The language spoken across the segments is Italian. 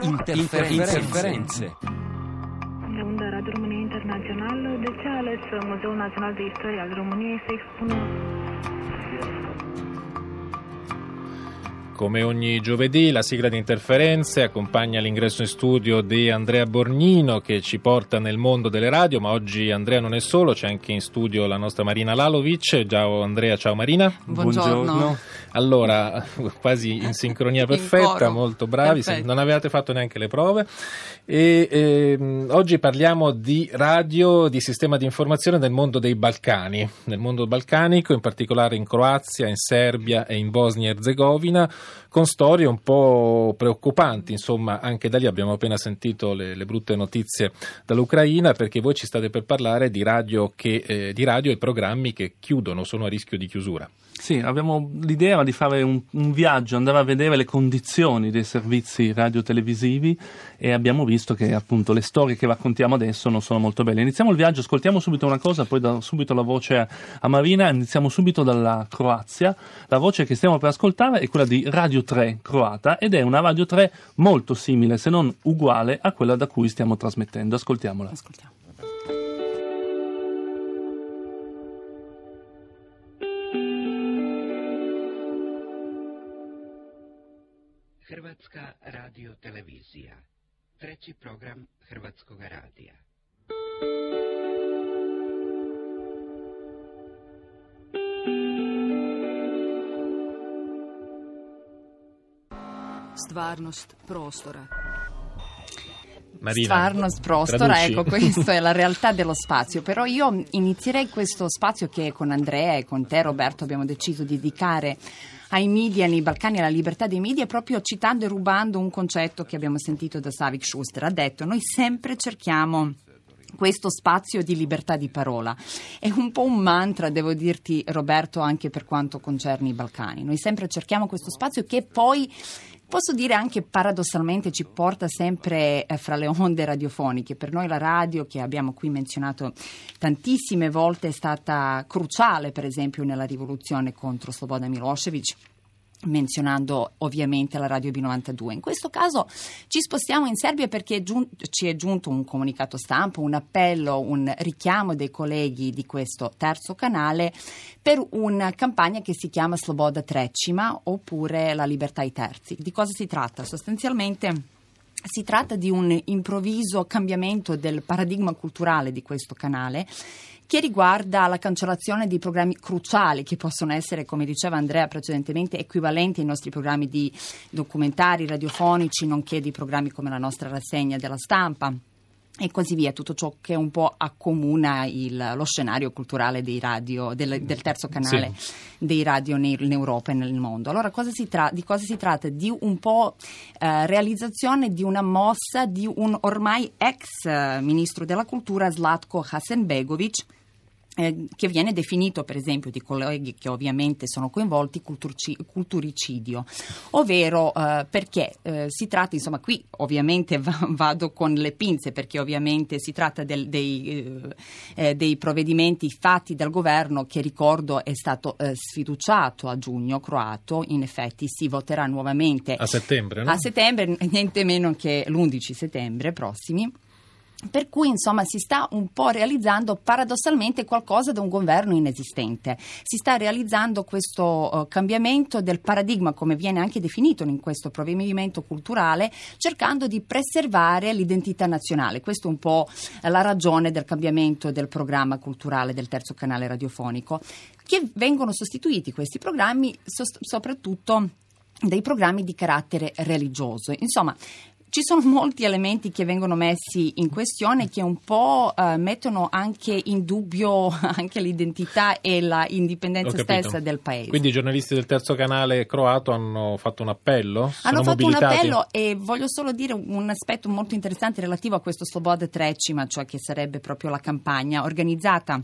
Interferenze. Onda Radio România Internațională, de ce a ales Muzeul Național de Istorie al României să expună? Come ogni giovedì la sigla di Interferenze accompagna l'ingresso in studio di Andrea Borgnino, che ci porta nel mondo delle radio, ma oggi Andrea non è solo, c'è anche in studio la nostra Marina Lalovic. Ciao Andrea, ciao Marina. Buongiorno. Allora, quasi in sincronia perfetta, molto bravi, non avevate fatto neanche le prove. Oggi parliamo di radio, di sistema di informazione nel mondo dei Balcani, nel mondo balcanico, in particolare in Croazia, in Serbia e in Bosnia e Erzegovina, con storie un po' preoccupanti, insomma, anche da lì. Abbiamo appena sentito le brutte notizie dall'Ucraina, perché voi ci state per parlare di radio, di radio e programmi che chiudono, sono a rischio di chiusura. Sì, abbiamo l'idea di fare un viaggio, andare a vedere le condizioni dei servizi radiotelevisivi, e abbiamo visto che appunto le storie che raccontiamo adesso non sono molto belle. Iniziamo il viaggio, ascoltiamo subito una cosa, poi do subito la voce a Marina. Iniziamo subito dalla Croazia. La voce che stiamo per ascoltare è quella di Radio 3 croata, ed è una Radio 3 molto simile, se non uguale, a quella da cui stiamo trasmettendo. Ascoltiamola. Ascoltiamo. Hrvatska Radio Televizija, treći program Hrvatskog radija. Stvarnost prostora. Marina, Stvarnost prostora, traduci. Ecco, questa è la realtà dello spazio, però io inizierei questo spazio che con Andrea e con te, Roberto, abbiamo deciso di dedicare ai media nei Balcani, alla libertà dei media, proprio citando e rubando un concetto che abbiamo sentito da Savik Shuster. Ha detto: noi sempre cerchiamo questo spazio di libertà di parola. È un po' un mantra, devo dirti, Roberto, anche per quanto concerne i Balcani. Noi sempre cerchiamo questo spazio che poi, posso dire anche paradossalmente, ci porta sempre fra le onde radiofoniche. Per noi la radio, che abbiamo qui menzionato tantissime volte, è stata cruciale, per esempio, nella rivoluzione contro Sloboda Milošević, menzionando ovviamente la Radio B92. In questo caso ci spostiamo in Serbia, perché ci è giunto un comunicato stampa, un appello, un richiamo dei colleghi di questo terzo canale per una campagna che si chiama Sloboda Trćima, oppure la libertà ai terzi. Di cosa si tratta? Sostanzialmente si tratta di un improvviso cambiamento del paradigma culturale di questo canale, che riguarda la cancellazione di programmi cruciali che possono essere, come diceva Andrea precedentemente, equivalenti ai nostri programmi di documentari radiofonici, nonché di programmi come la nostra rassegna della stampa e così via, tutto ciò che un po' accomuna lo scenario culturale dei radio, del terzo canale, sì, dei radio in Europa e nel mondo. Allora, di cosa si tratta? Di un po' realizzazione di una mossa di un ormai ex ministro della cultura, Zlatko Hasenbegovic, che viene definito, per esempio, di colleghi che ovviamente sono coinvolti, culturicidio, ovvero perché si tratta, insomma, qui ovviamente vado con le pinze, perché ovviamente si tratta dei provvedimenti fatti dal governo, che, ricordo, è stato sfiduciato a giugno croato. In effetti si voterà nuovamente a settembre, no? A settembre, niente meno che l'11 settembre prossimi. Per cui, insomma, si sta un po' realizzando paradossalmente qualcosa da un governo inesistente. Si sta realizzando questo cambiamento del paradigma, come viene anche definito in questo provvedimento culturale, cercando di preservare l'identità nazionale. Questa è un po' la ragione del cambiamento del programma culturale del terzo canale radiofonico, che vengono sostituiti questi programmi soprattutto dai programmi di carattere religioso. Insomma, ci sono molti elementi che vengono messi in questione, che un po' mettono anche in dubbio anche l'identità e la indipendenza stessa del paese. Quindi i giornalisti del terzo canale croato hanno fatto un appello? Hanno fatto un appello e voglio solo dire un aspetto molto interessante relativo a questo Sloboda Trćima, cioè che sarebbe proprio la campagna organizzata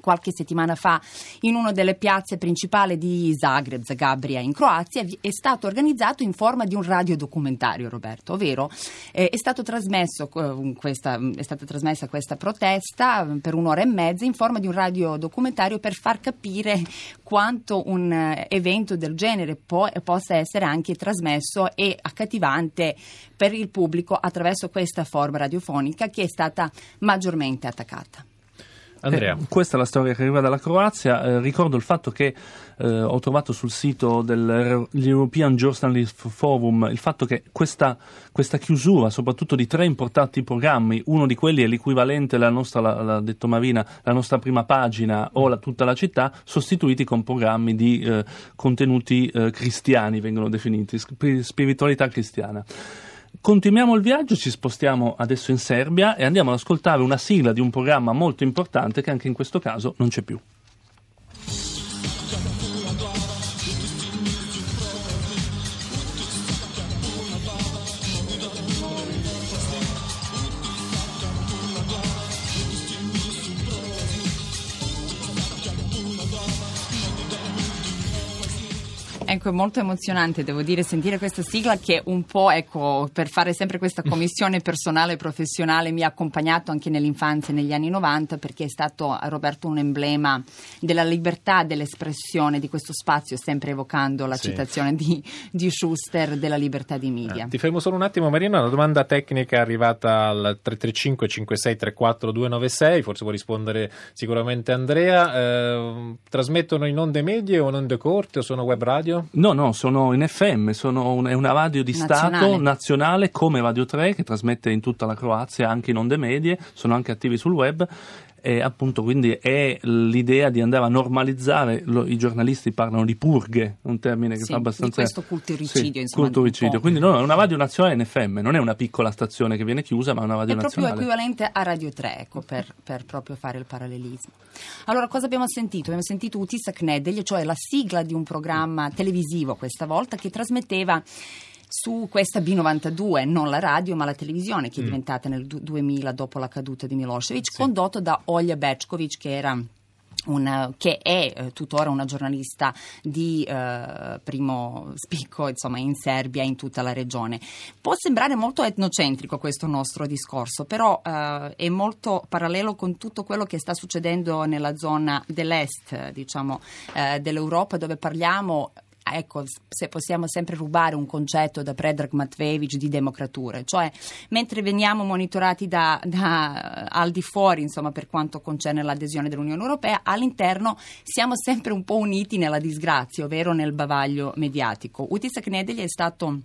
qualche settimana fa in una delle piazze principali di Zagreb, Zagabria, in Croazia, è stato organizzato in forma di un radiodocumentario, Roberto, ovvero è stata trasmessa questa protesta per un'ora e mezza in forma di un radiodocumentario per far capire quanto un evento del genere possa essere anche trasmesso e accattivante per il pubblico attraverso questa forma radiofonica che è stata maggiormente attaccata. Andrea. Questa è la storia che arriva dalla Croazia. Ricordo il fatto che ho trovato sul sito dell'European Journalist Forum il fatto che questa chiusura, soprattutto di tre importanti programmi, uno di quelli è l'equivalente, l'ha detto Marina, la nostra prima pagina o tutta la città, sostituiti con programmi di contenuti cristiani, vengono definiti, spiritualità cristiana. Continuiamo il viaggio, ci spostiamo adesso in Serbia e andiamo ad ascoltare una sigla di un programma molto importante che anche in questo caso non c'è più. Ecco, è molto emozionante, devo dire, sentire questa sigla che un po', ecco, per fare sempre questa commissione personale e professionale mi ha accompagnato anche nell'infanzia e negli anni 90, perché è stato, Roberto, un emblema della libertà dell'espressione di questo spazio, sempre evocando la citazione di Shuster della libertà di media. Ti fermo solo un attimo, Marina, una domanda tecnica arrivata al 335 5634 296, forse può rispondere sicuramente Andrea. Trasmettono in onde medie o in onde corte o sono web radio? No, sono in FM, è una radio di Stato nazionale come Radio 3 che trasmette in tutta la Croazia anche in onde medie, sono anche attivi sul web e appunto quindi è l'idea di andare a normalizzare, i giornalisti parlano di purghe, un termine che fa abbastanza... di questo culturicidio, insomma. Culturicidio, quindi no, è una radio nazionale in FM, non è una piccola stazione che viene chiusa ma è una radio nazionale. È proprio equivalente a Radio 3, ecco, per proprio fare il parallelismo. Allora, cosa abbiamo sentito? Abbiamo sentito Utisak Nedelje, cioè la sigla di un programma televisivo questa volta che trasmetteva su questa B92, non la radio ma la televisione, che è diventata nel 2000 dopo la caduta di Milošević, condotto da Olya Bečković che è tuttora una giornalista di primo spicco, insomma, in Serbia, in tutta la regione. Può sembrare molto etnocentrico questo nostro discorso, però è molto parallelo con tutto quello che sta succedendo nella zona dell'est, diciamo, dell'Europa, dove parliamo... Ecco, se possiamo sempre rubare un concetto da Predrag Matvejevic di democrature, cioè mentre veniamo monitorati da al di fuori, insomma, per quanto concerne l'adesione dell'Unione Europea, all'interno siamo sempre un po' uniti nella disgrazia, ovvero nel bavaglio mediatico. Utisak Nedelje è stato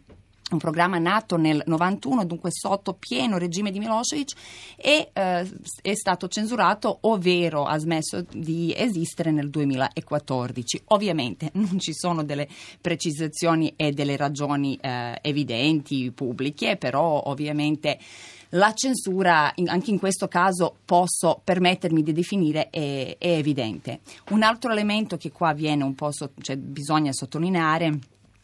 un programma nato nel 91, dunque sotto pieno regime di Milošević, e è stato censurato, ovvero ha smesso di esistere nel 2014. Ovviamente non ci sono delle precisazioni e delle ragioni evidenti, pubbliche, però ovviamente la censura, anche in questo caso posso permettermi di definire, è evidente. Un altro elemento che qua viene un po' bisogna sottolineare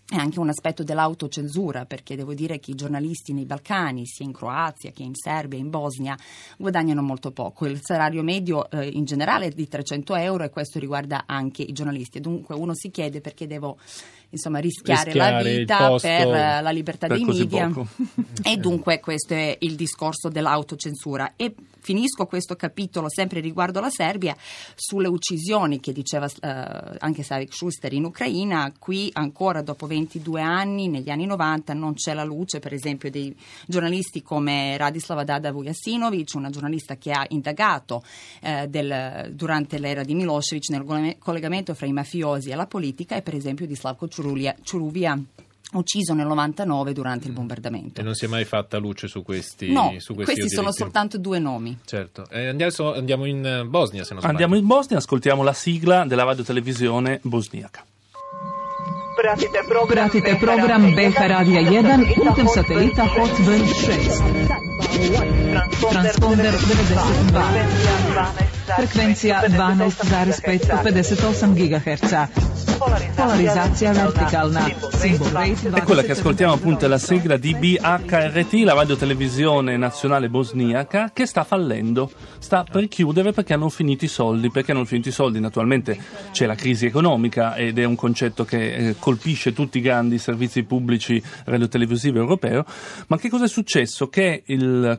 è anche un aspetto dell'autocensura, perché devo dire che i giornalisti nei Balcani, sia in Croazia che in Serbia, in Bosnia, guadagnano molto poco. Il salario medio in generale è di €300 e questo riguarda anche i giornalisti. Dunque uno si chiede perché devo, insomma, rischiare la vita per la libertà dei media. E dunque questo è il discorso dell'autocensura. E finisco questo capitolo sempre riguardo la Serbia sulle uccisioni che diceva anche Savik Shuster in Ucraina. Qui ancora dopo 22 anni, negli anni 90, non c'è la luce, per esempio, dei giornalisti come Radislava Dada Vujasinovic, una giornalista che ha indagato durante l'era di Milošević nel collegamento fra i mafiosi e la politica, e per esempio di Slavko Giulia Ciuluvia, ucciso nel 99 durante il bombardamento. E non si è mai fatta luce su questi questi sono soltanto due nomi. Certo. Andiamo in Bosnia, se non sbaglio. Andiamo in Bosnia, ascoltiamo la sigla della radiotelevisione bosniaca. Pratite program BH Radija 1 putem satelita Hot 6. Transponder 92. frekvencija 12,558 GHz. Polarizzazione verticale, simbol rate. È quella che ascoltiamo, appunto, è la sigla di BHRT, la radiotelevisione nazionale bosniaca, che sta fallendo, sta per chiudere perché hanno finito i soldi. Perché hanno finito i soldi? Naturalmente c'è la crisi economica ed è un concetto che colpisce tutti i grandi servizi pubblici radiotelevisivi europei. Ma che cosa è successo? Che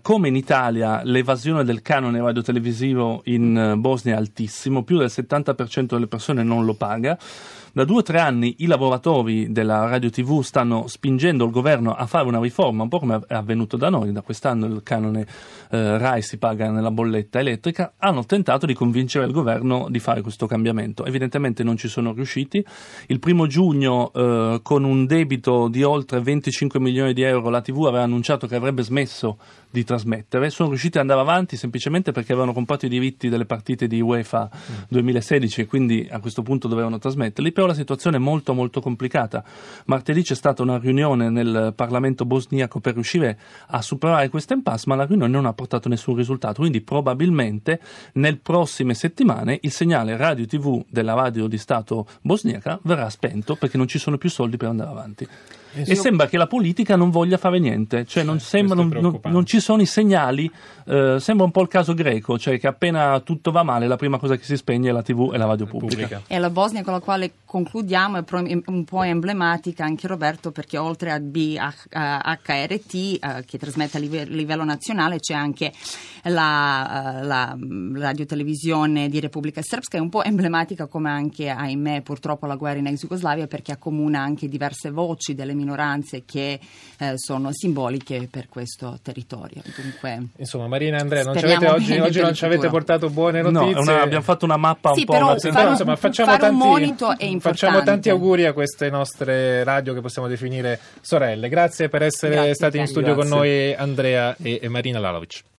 come in Italia l'evasione del canone radiotelevisivo in Bosnia è altissimo, più del 70% delle persone non lo paga. Da 2 o 3 anni i lavoratori della radio TV stanno spingendo il governo a fare una riforma, un po' come è avvenuto da noi. Da quest'anno il canone Rai si paga nella bolletta elettrica. Hanno tentato di convincere il governo di fare questo cambiamento. Evidentemente non ci sono riusciti. Il 1 giugno, con un debito di oltre 25 milioni di euro, la TV aveva annunciato che avrebbe smesso di trasmettere. Sono riusciti ad andare avanti semplicemente perché avevano comprato i diritti delle partite di UEFA 2016 e quindi a questo punto dovevano trasmetterli. Però la situazione è molto molto complicata. Martedì c'è stata una riunione nel Parlamento bosniaco per riuscire a superare questo impasse, ma la riunione non ha portato nessun risultato, quindi probabilmente nelle prossime settimane il segnale radio TV della radio di Stato bosniaca verrà spento perché non ci sono più soldi per andare avanti. E sembra che la politica non voglia fare niente, cioè non ci sono i segnali, sembra un po' il caso greco, cioè che appena tutto va male la prima cosa che si spegne è la TV e la radio pubblica. E la Bosnia, con la quale concludiamo, è un po' emblematica anche, Roberto, perché oltre a BHRT che trasmette a livello nazionale c'è anche la radiotelevisione di Repubblica Srpska, è un po' emblematica come anche, ahimè, purtroppo la guerra in ex Jugoslavia, perché accomuna anche diverse voci delle minoranze che sono simboliche per questo territorio. Dunque, insomma, Marina e Andrea, oggi non ci avete portato buone notizie. No, abbiamo fatto una mappa un po'. Facciamo tanti auguri a queste nostre radio che possiamo definire sorelle. Grazie per essere stati in studio con noi, Andrea e Marina Lalovic.